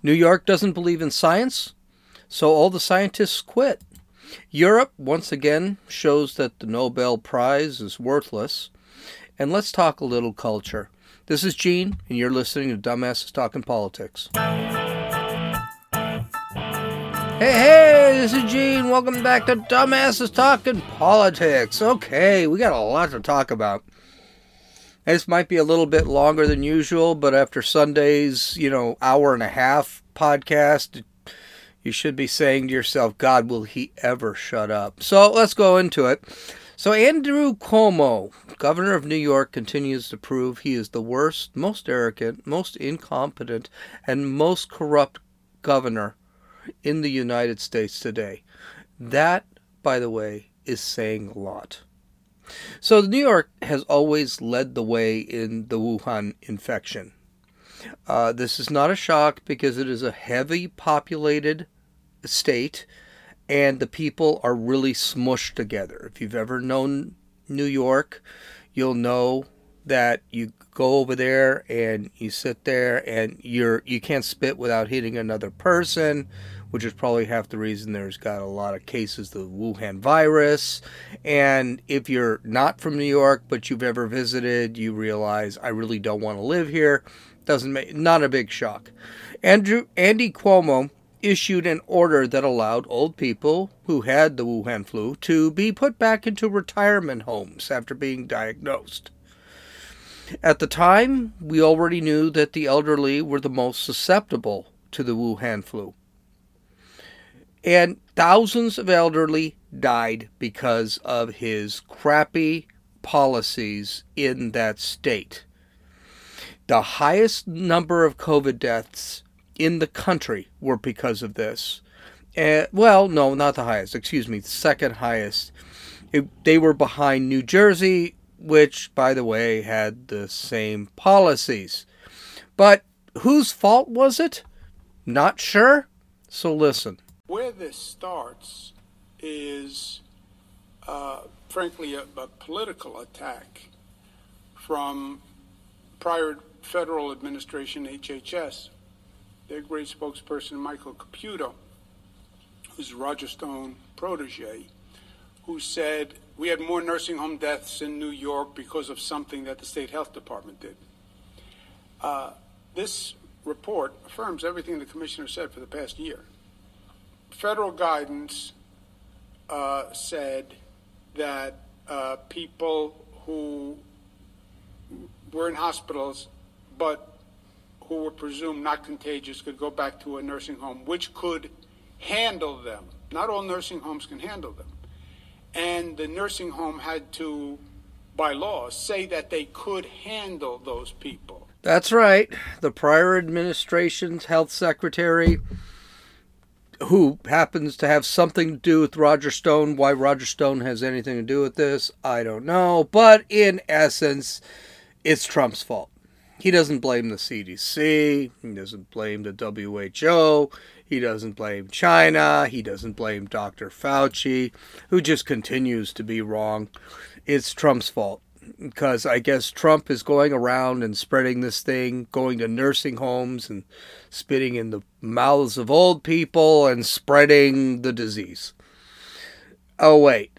New York doesn't believe in science, so all the scientists quit. Europe, once again, shows that the Nobel Prize is worthless. And let's talk a little culture. This is Gene, and you're listening to Dumbasses Talking Politics. Hey, this is Gene. Welcome back to Dumbasses Talking Politics. Okay, we got a lot to talk about. This might be a little bit longer than usual, but after Sunday's, hour and a half podcast, you should be saying to yourself, God, will he ever shut up? So let's go into it. So Andrew Cuomo, governor of New York, continues to prove he is the worst, most arrogant, most incompetent, and most corrupt governor in the United States today. That, by the way, is saying a lot. So New York has always led the way in the Wuhan infection. This is not a shock because it is a heavily populated state and the people are really smushed together. If you've ever known New York, you'll know that you go over there and you sit there and you can't spit without hitting another person, which is probably half the reason there's got a lot of cases of the Wuhan virus. And if you're not from New York, but you've ever visited, you realize, I really don't want to live here. Not a big shock. Andy Cuomo issued an order that allowed old people who had the Wuhan flu to be put back into retirement homes after being diagnosed. At the time, we already knew that the elderly were the most susceptible to the Wuhan flu. And thousands of elderly died because of his crappy policies in that state. The highest number of COVID deaths in the country were because of this. The second highest. They were behind New Jersey, which, by the way, had the same policies. But whose fault was it? Not sure. So listen. Where this starts is, frankly, a political attack from prior federal administration HHS, their great spokesperson Michael Caputo, who's Roger Stone protege, who said we had more nursing home deaths in New York because of something that the state health department did. This report affirms everything the commissioner said for the past year. Federal guidance said that people who were in hospitals but who were presumed not contagious could go back to a nursing home, which could handle them. Not all nursing homes can handle them. And the nursing home had to, by law, say that they could handle those people. That's right. The prior administration's health secretary, who happens to have something to do with Roger Stone. Why Roger Stone has anything to do with this, I don't know. But in essence, it's Trump's fault. He doesn't blame the CDC. He doesn't blame the WHO. He doesn't blame China. He doesn't blame Dr. Fauci, who just continues to be wrong. It's Trump's fault. Because I guess Trump is going around and spreading this thing, going to nursing homes and spitting in the mouths of old people and spreading the disease. Oh, wait.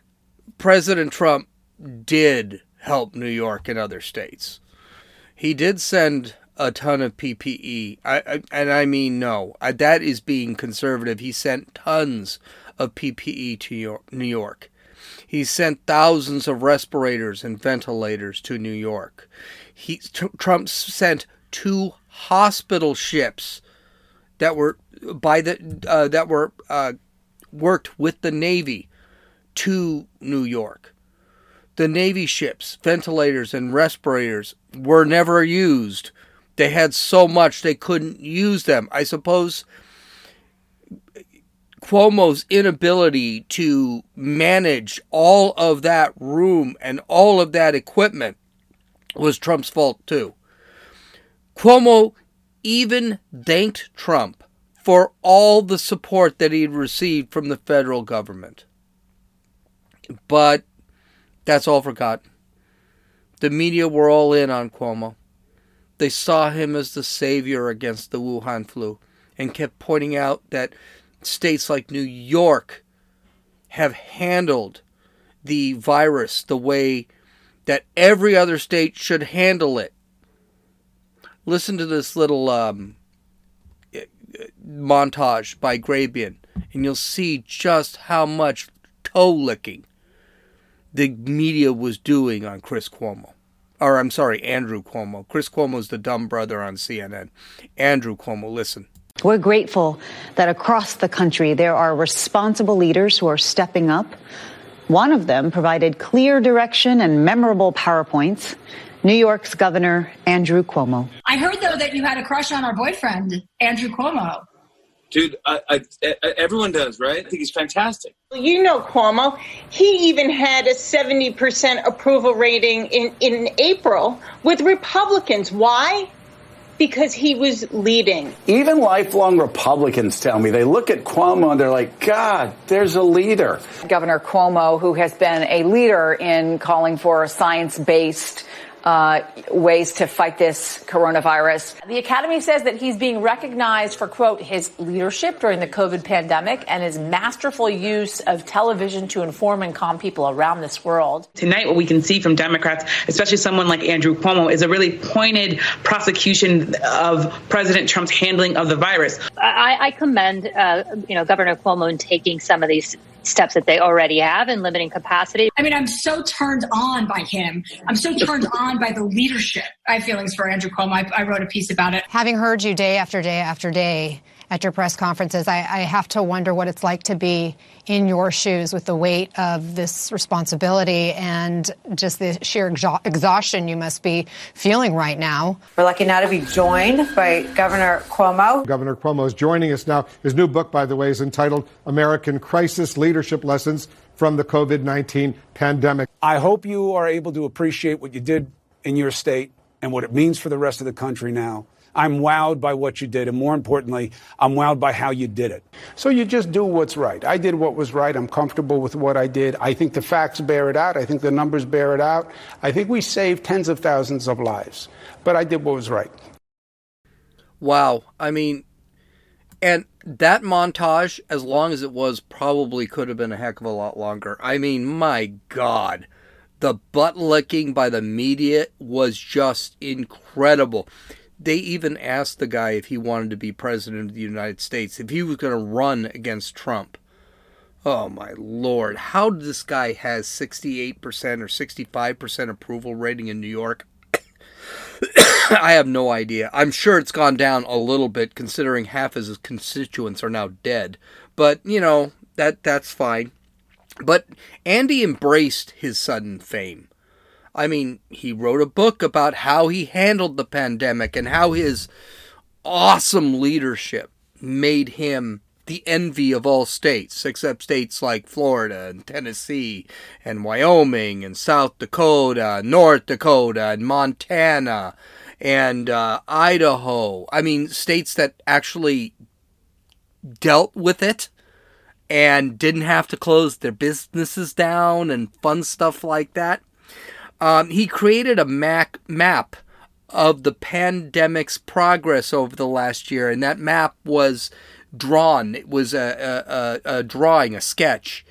President Trump did help New York and other states. He did send a ton of PPE. That is being conservative. He sent tons of PPE to New York. He sent thousands of respirators and ventilators to New York. Trump sent 2 hospital ships that were worked with the Navy to New York. The Navy ships, ventilators and respirators were never used. They had so much they couldn't use them. I suppose Cuomo's inability to manage all of that room and all of that equipment was Trump's fault too. Cuomo even thanked Trump for all the support that he received from the federal government. But that's all forgotten. The media were all in on Cuomo. They saw him as the savior against the Wuhan flu. and kept pointing out that states like New York have handled the virus the way that every other state should handle it. Listen to this little montage by Grabian, and you'll see just how much toe-licking the media was doing on Chris Cuomo. Or, I'm sorry, Andrew Cuomo. Chris Cuomo's the dumb brother on CNN. Andrew Cuomo, listen. We're grateful that across the country there are responsible leaders who are stepping up. One of them provided clear direction and memorable PowerPoints. New York's Governor Andrew Cuomo. I heard, though, that you had a crush on our boyfriend, Andrew Cuomo. Dude, everyone does, right? I think he's fantastic. You know Cuomo. He even had a 70% approval rating in April with Republicans. Why? Because he was leading. Even lifelong Republicans tell me they look at Cuomo and they're like, God, there's a leader. Governor Cuomo, who has been a leader in calling for science-based ways to fight this coronavirus. The Academy says that he's being recognized for, quote, his leadership during the COVID pandemic and his masterful use of television to inform and calm people around this world. Tonight, what we can see from Democrats, especially someone like Andrew Cuomo, is a really pointed prosecution of President Trump's handling of the virus. I commend, Governor Cuomo in taking some of these steps that they already have in limiting capacity. I mean, I'm so turned on by him. I'm so turned on by the leadership. I have feelings for Andrew Cuomo. I wrote a piece about it. Having heard you day after day after day at your press conferences, I have to wonder what it's like to be in your shoes with the weight of this responsibility and just the sheer exhaustion you must be feeling right now. We're lucky now to be joined by Governor Cuomo. Governor Cuomo is joining us now. His new book, by the way, is entitled American Crisis: Leadership Lessons from the COVID-19 Pandemic. I hope you are able to appreciate what you did in your state and what it means for the rest of the country now. I'm wowed by what you did, and more importantly, I'm wowed by how you did it. So you just do what's right. I did what was right. I'm comfortable with what I did. I think the facts bear it out. I think the numbers bear it out. I think we saved tens of thousands of lives. But I did what was right. Wow. I mean, and that montage, as long as it was, probably could have been a heck of a lot longer. I mean, my God. The butt-licking by the media was just incredible. They even asked the guy if he wanted to be president of the United States, if he was going to run against Trump. Oh, my Lord. How did this guy has 68% or 65% approval rating in New York? I have no idea. I'm sure it's gone down a little bit, considering half of his constituents are now dead. But, you know, that's fine. But Andy embraced his sudden fame. I mean, he wrote a book about how he handled the pandemic and how his awesome leadership made him the envy of all states, except states like Florida and Tennessee and Wyoming and South Dakota, North Dakota and Montana and Idaho. I mean, states that actually dealt with it and didn't have to close their businesses down and fun stuff like that. He created a map of the pandemic's progress over the last year, and that map was drawn. It was a drawing, a sketch,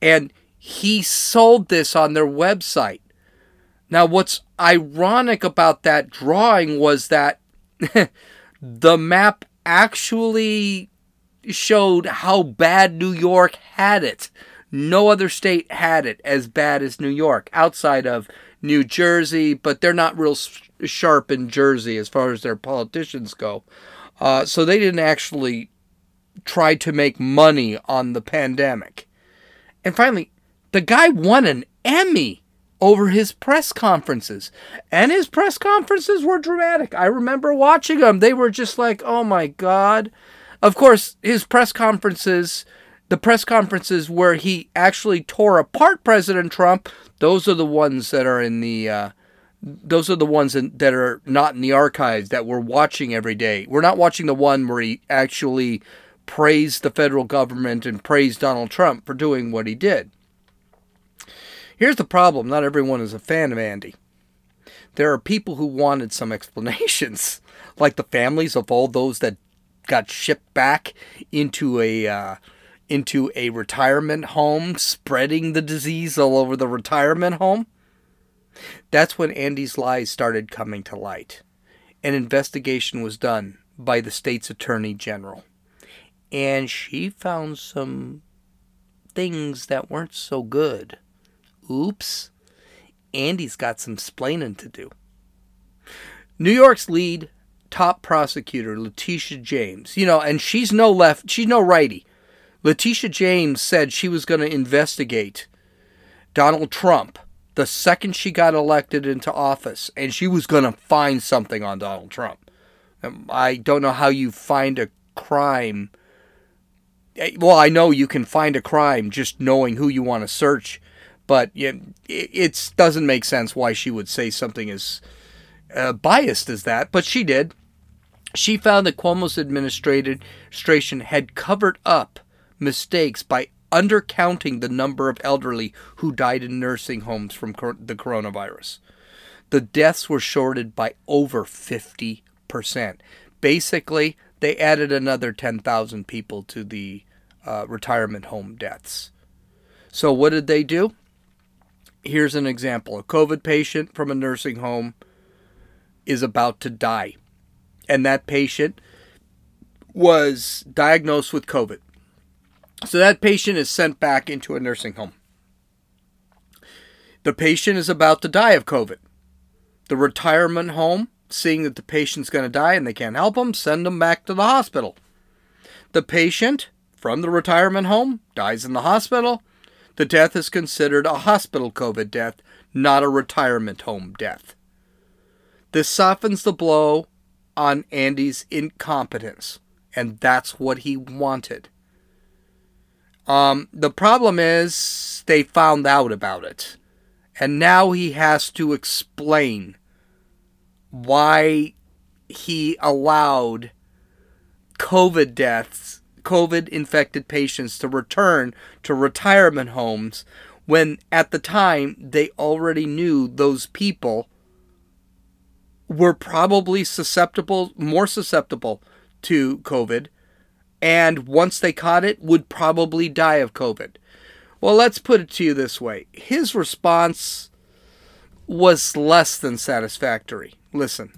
and he sold this on their website. Now, what's ironic about that drawing was that the map actually showed how bad New York had it. No other state had it as bad as New York, outside of New Jersey, but they're not real sharp in Jersey as far as their politicians go. So they didn't actually try to make money on the pandemic. And finally, the guy won an Emmy over his press conferences. And his press conferences were dramatic. I remember watching them. They were just like, oh my God. Of course, his press conferences... The press conferences where he actually tore apart President Trump, those are the ones that are in the, that are not in the archives that we're watching every day. We're not watching the one where he actually praised the federal government and praised Donald Trump for doing what he did. Here's the problem. Not everyone is a fan of Andy. There are people who wanted some explanations, like the families of all those that got shipped back into a retirement home, spreading the disease all over the retirement home. That's when Andy's lies started coming to light. An investigation was done by the state's attorney general, and she found some things that weren't so good. Oops. Andy's got some splaining to do. New York's lead top prosecutor, Letitia James, and she's no righty. Letitia James said she was going to investigate Donald Trump the second she got elected into office, and she was going to find something on Donald Trump. I don't know how you find a crime. Well, I know you can find a crime just knowing who you want to search, but it doesn't make sense why she would say something as biased as that, but she did. She found that Cuomo's administration had covered up mistakes by undercounting the number of elderly who died in nursing homes from the coronavirus. The deaths were shorted by over 50%. Basically, they added another 10,000 people to the retirement home deaths. So what did they do? Here's an example. A COVID patient from a nursing home is about to die, and that patient was diagnosed with COVID. So that patient is sent back into a nursing home. The patient is about to die of COVID. The retirement home, seeing that the patient's going to die and they can't help him, send him back to the hospital. The patient from the retirement home dies in the hospital. The death is considered a hospital COVID death, not a retirement home death. This softens the blow on Andy's incompetence, and that's what he wanted. The problem is they found out about it, and now he has to explain why he allowed COVID deaths, COVID-infected patients to return to retirement homes when at the time they already knew those people were probably more susceptible to COVID, and once they caught it, would probably die of COVID. Well, let's put it to you this way. His response was less than satisfactory. Listen.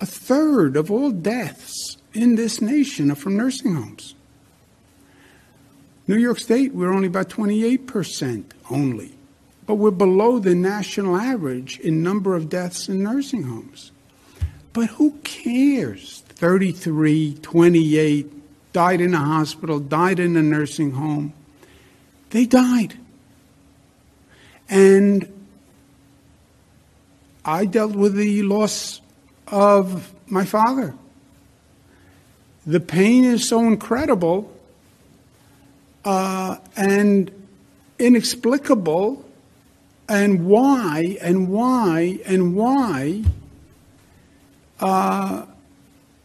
A third of all deaths in this nation are from nursing homes. New York State, we're only about 28% only. But we're below the national average in number of deaths in nursing homes. But who cares? 33, 28, died in a hospital, died in a nursing home. They died. And I dealt with the loss of my father. The pain is so incredible and inexplicable, and why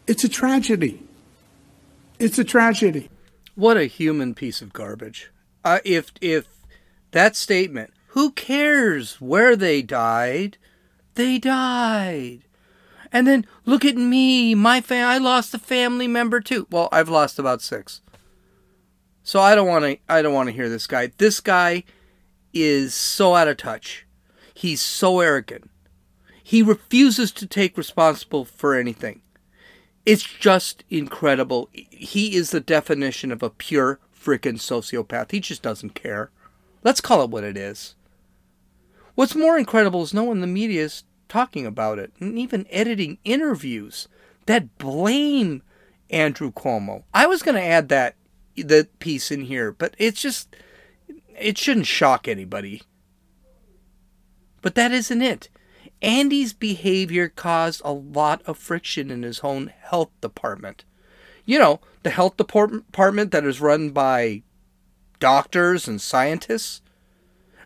it's a tragedy. It's a tragedy. What a human piece of garbage. If that statement, who cares where they died? They died. And then look at me, I lost a family member too. Well, I've lost about 6. So I don't want to hear this guy. This guy is so out of touch. He's so arrogant. He refuses to take responsibility for anything. It's just incredible. He is the definition of a pure freaking sociopath. He just doesn't care. Let's call it what it is. What's more incredible is no one in the media is talking about it, and even editing interviews that blame Andrew Cuomo. I was going to add that piece in here, but it shouldn't shock anybody. But that isn't it. Andy's behavior caused a lot of friction in his own health department. The health department that is run by doctors and scientists.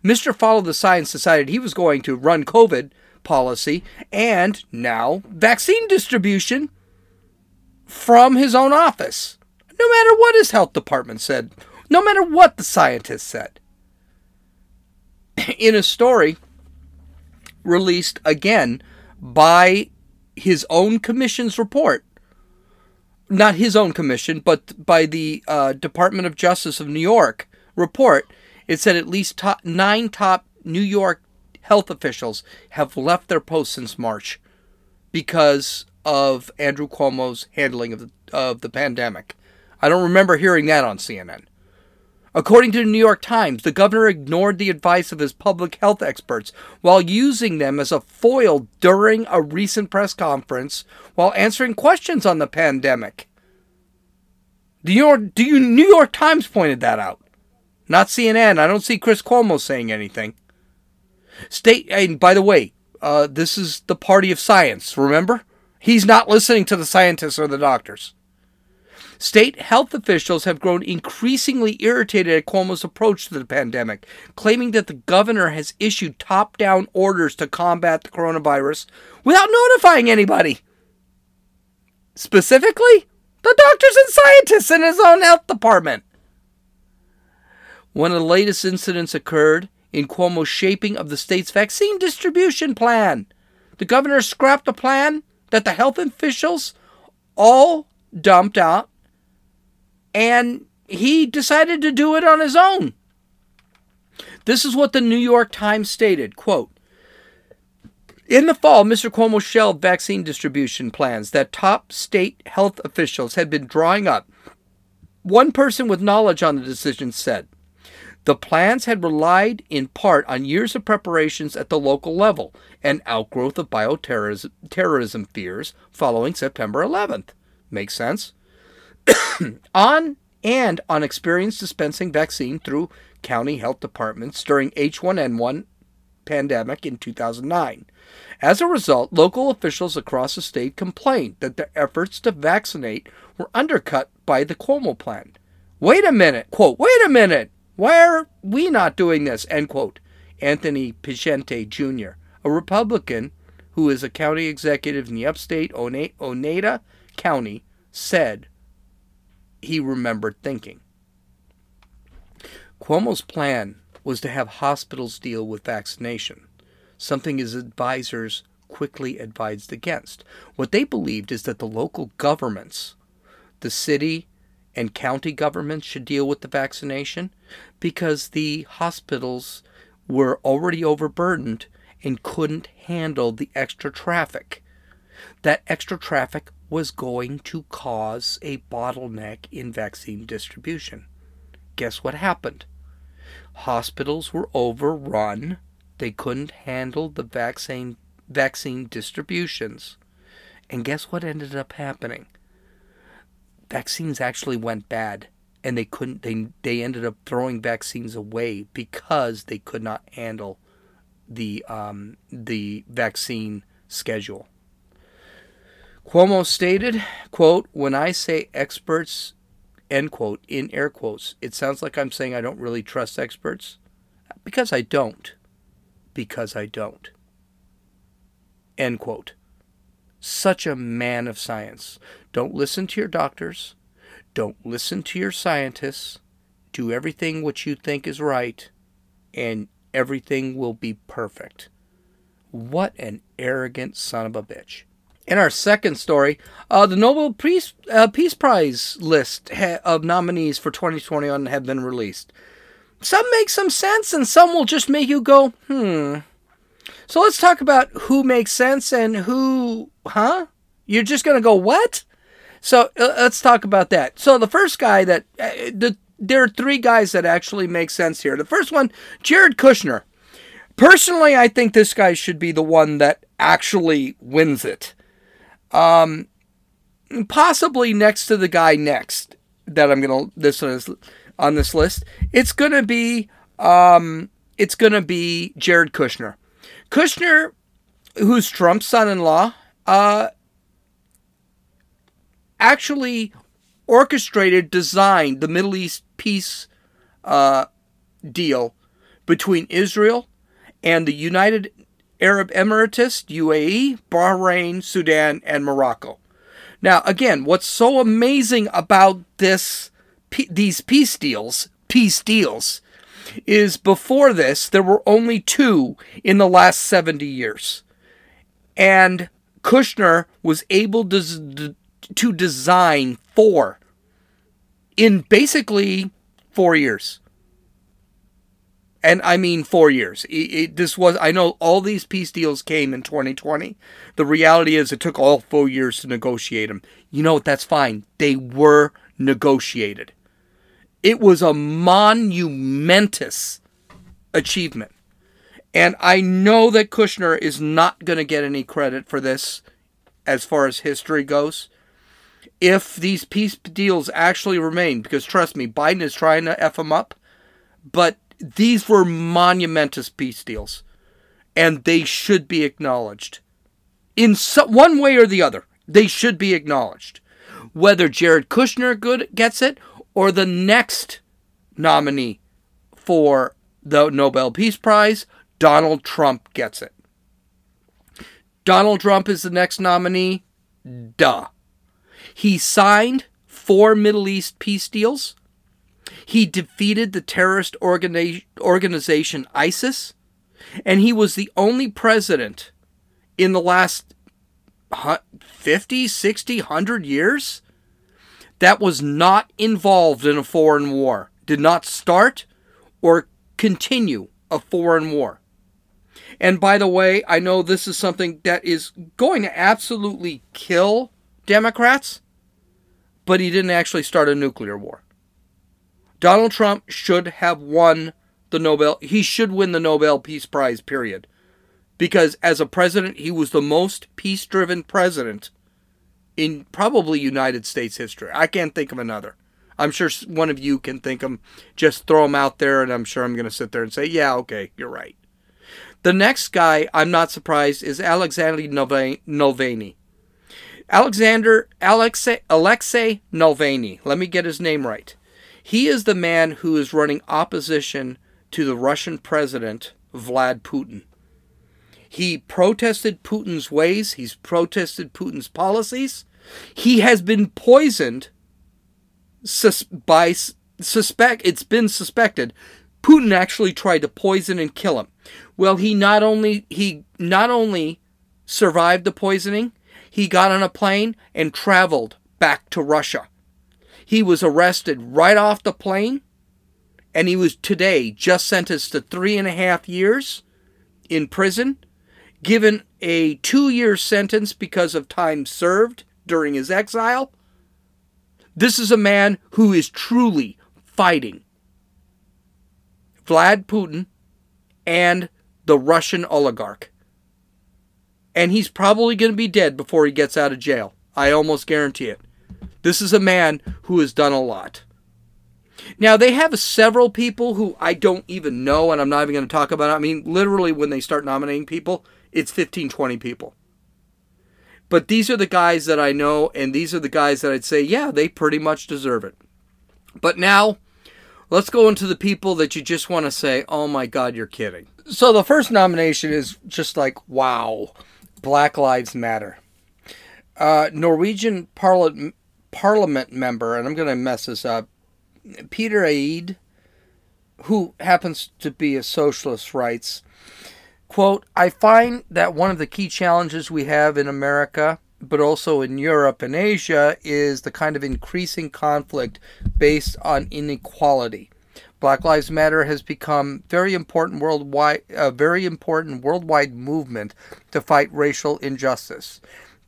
Mr. Follow the Science decided he was going to run COVID policy and now vaccine distribution from his own office. No matter what his health department said, no matter what the scientists said. In a story released again by his own commission's report, not his own commission, but by the Department of Justice of New York report, it said at least nine top New York health officials have left their posts since March because of Andrew Cuomo's handling of the pandemic. I don't remember hearing that on CNN. According to the New York Times, the governor ignored the advice of his public health experts while using them as a foil during a recent press conference while answering questions on the pandemic. The New York Times pointed that out. Not CNN. I don't see Chris Cuomo saying anything. And by the way, this is the party of science, remember? He's not listening to the scientists or the doctors. State health officials have grown increasingly irritated at Cuomo's approach to the pandemic, claiming that the governor has issued top-down orders to combat the coronavirus without notifying anybody. Specifically, the doctors and scientists in his own health department. One of the latest incidents occurred in Cuomo's shaping of the state's vaccine distribution plan. The governor scrapped a plan that the health officials all dumped out, and he decided to do it on his own. This is what the New York Times stated, quote, "In the fall, Mr. Cuomo shelved vaccine distribution plans that top state health officials had been drawing up. One person with knowledge on the decision said, the plans had relied in part on years of preparations at the local level, an outgrowth of bioterrorism fears following September 11th. Makes sense. on experience dispensing vaccine through county health departments during H1N1 pandemic in 2009. As a result, local officials across the state complained that their efforts to vaccinate were undercut by the Cuomo plan. Wait a minute, quote, wait a minute, why are we not doing this, end quote. Anthony Picente, Jr., a Republican who is a county executive in the upstate Oneida County, said he remembered thinking. Cuomo's plan was to have hospitals deal with vaccination, something his advisors quickly advised against. What they believed is that the local governments, the city and county governments, should deal with the vaccination because the hospitals were already overburdened and couldn't handle the extra traffic. That extra traffic was going to cause a bottleneck in vaccine distribution. Guess what happened? Hospitals were overrun. They couldn't handle the vaccine distributions. And guess what ended up happening? Vaccines actually went bad, and they ended up throwing vaccines away because they could not handle the vaccine schedule. Cuomo stated, quote, "When I say experts," end quote, in air quotes, it sounds like I'm saying I don't really trust experts. Because I don't. Because I don't. End quote. Such a man of science. Don't listen to your doctors. Don't listen to your scientists. Do everything which you think is right, and everything will be perfect. What an arrogant son of a bitch. In our second story, the Nobel Peace Prize list of nominees for 2021 have been released. Some make some sense, and some will just make you go, So let's talk about who makes sense and who, huh? You're just going to go, what? So let's talk about that. So the first guy that, there are three guys that actually make sense here. The first one, Jared Kushner. Personally, I think this guy should be the one that actually wins it. Possibly next to the guy next that I'm gonna on this list, it's gonna be Jared Kushner. Kushner, who's Trump's son-in-law, actually designed the Middle East peace deal between Israel and the United Arab Emirates, UAE, Bahrain, Sudan, and Morocco. Now, again, what's so amazing about these peace deals, is before this, there were only two in the last 70 years. And Kushner was able to to design for in basically 4 years. And I mean 4 years. I know all these peace deals came in 2020. The reality is it took all 4 years to negotiate them. You know what? That's fine. They were negotiated. It was a monumentous achievement. And I know that Kushner is not going to get any credit for this as far as history goes. If these peace deals actually remain, because trust me, Biden is trying to F them up, but these were monumentous peace deals, and they should be acknowledged. In one way or the other, they should be acknowledged. Whether Jared Kushner gets it or the next nominee for the Nobel Peace Prize, Donald Trump, gets it. Donald Trump is the next nominee. Duh. He signed 4 Middle East peace deals. He defeated the terrorist organization ISIS, and he was the only president in the last 50, 60, 100 years that was not involved in a foreign war, did not start or continue a foreign war. And by the way, I know this is something that is going to absolutely kill Democrats, but he didn't actually start a nuclear war. Donald Trump should have won the Nobel. He should win the Nobel Peace Prize, period. Because as a president, he was the most peace-driven president in probably United States history. I can't think of another. I'm sure one of you can think of, just throw them out there, and I'm sure I'm going to sit there and say, yeah, okay, you're right. The next guy, I'm not surprised, is Alexander Navalny. Alexei Navalny. Let me get his name right. He is the man who is running opposition to the Russian president, Vlad Putin. He protested Putin's ways. He's protested Putin's policies. He has been poisoned it's been suspected Putin actually tried to poison and kill him. Well, he not only survived the poisoning, he got on a plane and traveled back to Russia. He was arrested right off the plane, and he was today just sentenced to 3.5 years in prison, given a 2-year sentence because of time served during his exile. This is a man who is truly fighting Vlad Putin and the Russian oligarch. And he's probably going to be dead before he gets out of jail. I almost guarantee it. This is a man who has done a lot. Now, they have several people who I don't even know, and I'm not even going to talk about it. I mean, literally, when they start nominating people, it's 15, 20 people. But these are the guys that I know, and these are the guys that I'd say, yeah, they pretty much deserve it. But now, let's go into the people that you just want to say, oh my God, you're kidding. So the first nomination is just like, wow, Black Lives Matter. Norwegian Parliament member, and I'm going to mess this up, Peter Aide, who happens to be a socialist, writes, quote, I find that one of the key challenges we have in America, but also in Europe and Asia, is the kind of increasing conflict based on inequality. Black Lives Matter has become a very important worldwide movement to fight racial injustice.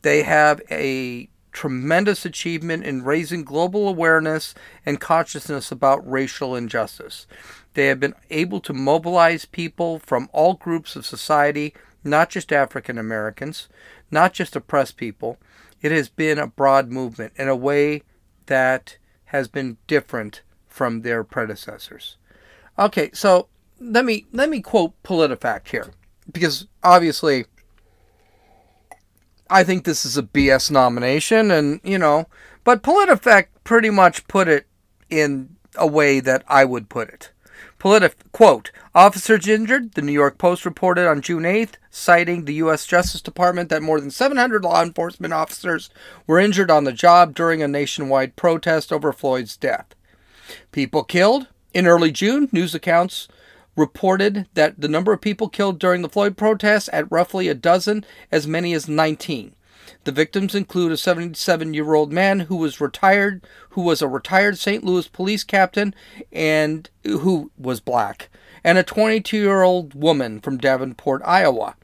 They have a tremendous achievement in raising global awareness and consciousness about racial injustice. They have been able to mobilize people from all groups of society, not just African Americans, not just oppressed people. It has been a broad movement in a way that has been different from their predecessors. Okay, so let me quote PolitiFact here, because obviously I think this is a BS nomination, and, you know, but PolitiFact pretty much put it in a way that I would put it. Quote, officers injured, the New York Post reported on June 8th, citing the U.S. Justice Department that more than 700 law enforcement officers were injured on the job during a nationwide protest over Floyd's death. People killed. In early June, news accounts reported that the number of people killed during the Floyd protests at roughly a dozen, as many as 19. The victims include a 77-year-old man who was a retired St. Louis police captain and who was black, and a 22-year-old woman from Davenport, Iowa.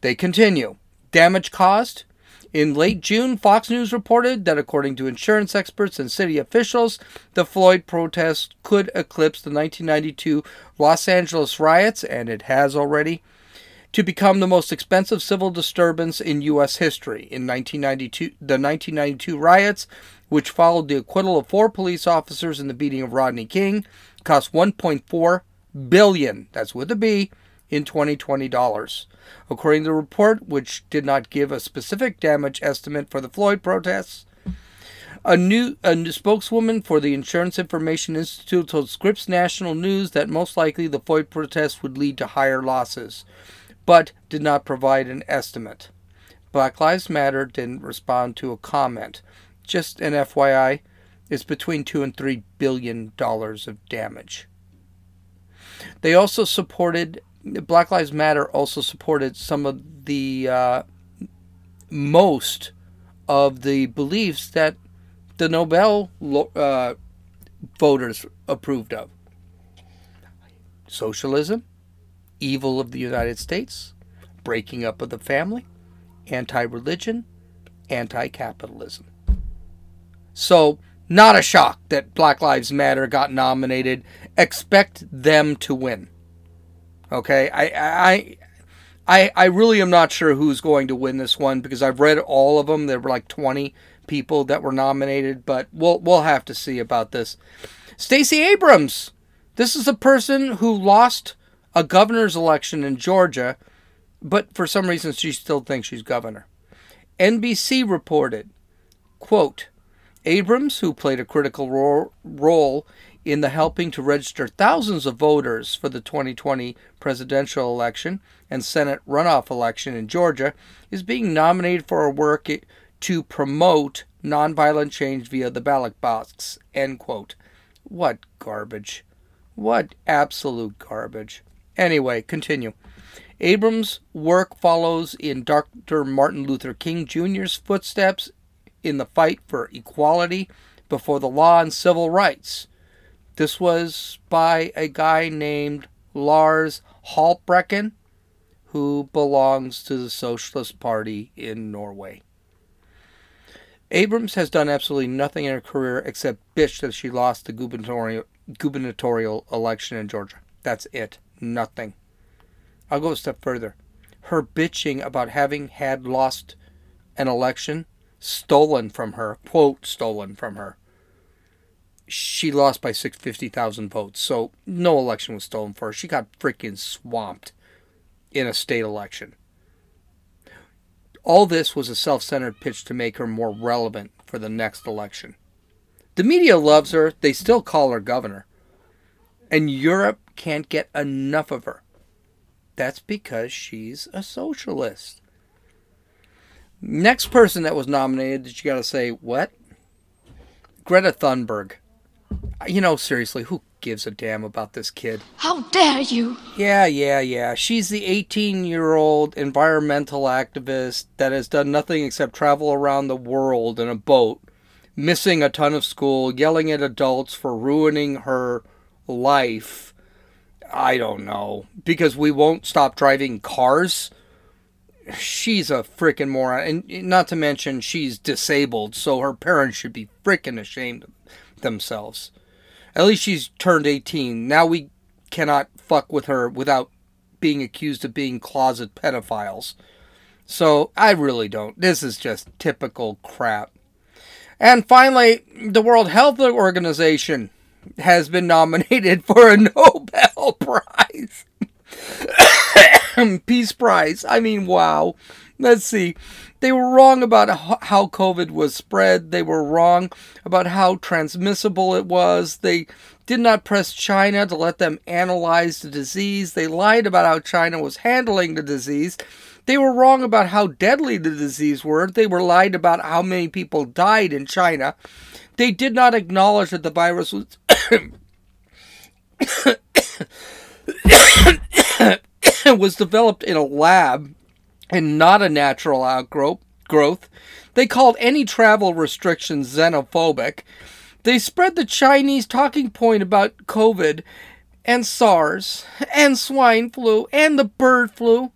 They continue. Damage caused. In late June, Fox News reported that according to insurance experts and city officials, the Floyd protests could eclipse the 1992 Los Angeles riots, and it has already, to become the most expensive civil disturbance in U.S. history. In 1992 riots, which followed the acquittal of 4 police officers and the beating of Rodney King, cost $1.4 billion, that's with a B, in 2020 dollars. According to the report, which did not give a specific damage estimate for the Floyd protests, a new spokeswoman for the Insurance Information Institute told Scripps National News that most likely the Floyd protests would lead to higher losses, but did not provide an estimate. Black Lives Matter didn't respond to a comment. Just an FYI, it's between $2 and $3 billion of damage. They also supported, Black Lives Matter also supported some of the, most of the beliefs that the Nobel voters approved of. Socialism, evil of the United States, breaking up of the family, anti-religion, anti-capitalism. So, not a shock that Black Lives Matter got nominated. Expect them to win. Okay, I really am not sure who's going to win this one, because I've read all of them. There were like 20 people that were nominated, but we'll have to see about this. Stacey Abrams. This is a person who lost a governor's election in Georgia, but for some reason she still thinks she's governor. NBC reported, quote, Abrams, who played a critical role in the helping to register thousands of voters for the 2020 presidential election and Senate runoff election in Georgia, is being nominated for her work to promote nonviolent change via the ballot box, end quote. What garbage. What absolute garbage. Anyway, continue. Abrams' work follows in Dr. Martin Luther King Jr.'s footsteps in the fight for equality before the law and civil rights. This was by a guy named Lars Halbreken, who belongs to the Socialist Party in Norway. Abrams has done absolutely nothing in her career except bitch that she lost the gubernatorial election in Georgia. That's it. Nothing. I'll go a step further. Her bitching about having had lost an election stolen from her, quote, stolen from her. She lost by 650,000 votes, so no election was stolen for her. She got freaking swamped in a state election. All this was a self-centered pitch to make her more relevant for the next election. The media loves her. They still call her governor. And Europe can't get enough of her. That's because she's a socialist. Next person that was nominated that you got to say, what? Greta Thunberg. You know, seriously, who gives a damn about this kid? How dare you? Yeah. She's the 18-year-old environmental activist that has done nothing except travel around the world in a boat, missing a ton of school, yelling at adults for ruining her life. I don't know. Because we won't stop driving cars? She's a freaking moron. And not to mention, she's disabled, so her parents should be freaking ashamed of themselves. At least she's turned 18. Now we cannot fuck with her without being accused of being closet pedophiles. So I really don't. This is just typical crap. And finally, the World Health Organization has been nominated for a Nobel Prize. Peace Prize. I mean, wow. Let's see. They were wrong about how COVID was spread. They were wrong about how transmissible it was. They did not press China to let them analyze the disease. They lied about how China was handling the disease. They were wrong about how deadly the disease were. They were lied about how many people died in China. They did not acknowledge that the virus was... was developed in a lab and not a natural outgrowth growth. They called any travel restrictions xenophobic. They spread the Chinese talking point about COVID and SARS and swine flu and the bird flu.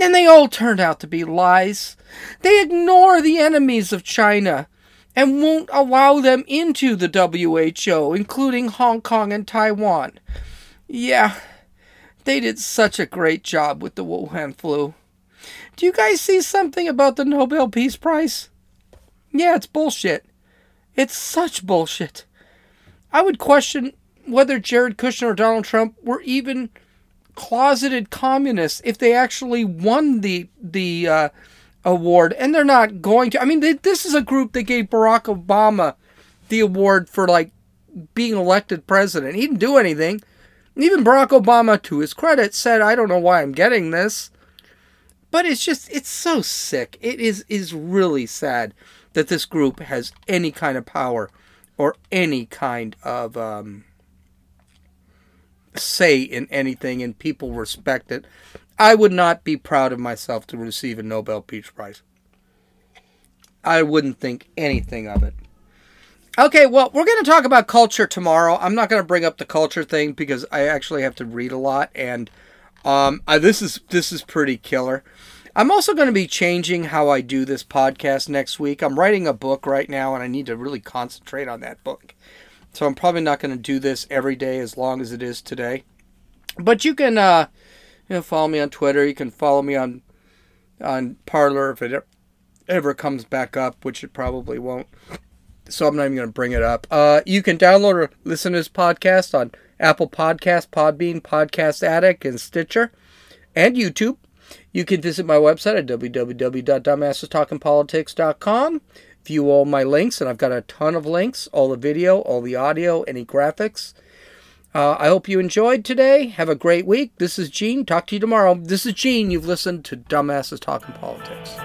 And they all turned out to be lies. They ignore the enemies of China and won't allow them into the WHO, including Hong Kong and Taiwan. Yeah, they did such a great job with the Wuhan flu. Do you guys see something about the Nobel Peace Prize? Yeah, it's bullshit. It's such bullshit. I would question whether Jared Kushner or Donald Trump were even closeted communists if they actually won the award, and they're not going to. I mean, this is a group that gave Barack Obama the award for, like, being elected president. He didn't do anything. And even Barack Obama, to his credit, said, I don't know why I'm getting this. But it's just, it's so sick. It is really sad that this group has any kind of power or any kind of say in anything, and people respect it. I would not be proud of myself to receive a Nobel Peace Prize. I wouldn't think anything of it. Okay, well, we're going to talk about culture tomorrow. I'm not going to bring up the culture thing because I actually have to read a lot, and this is pretty killer. I'm also going to be changing how I do this podcast next week. I'm writing a book right now, and I need to really concentrate on that book. So I'm probably not going to do this every day as long as it is today. But you can... follow me on Twitter. You can follow me on Parler if it ever comes back up, which it probably won't. So I'm not even going to bring it up. You can download or listen to this podcast on Apple Podcasts, Podbean, Podcast Addict, and Stitcher, and YouTube. You can visit my website at www.dumbasses.talkingpolitics.com. View all my links, and I've got a ton of links, all the video, all the audio, any graphics. I hope you enjoyed today. Have a great week. This is Gene. Talk to you tomorrow. This is Gene. You've listened to Dumbasses Talking Politics.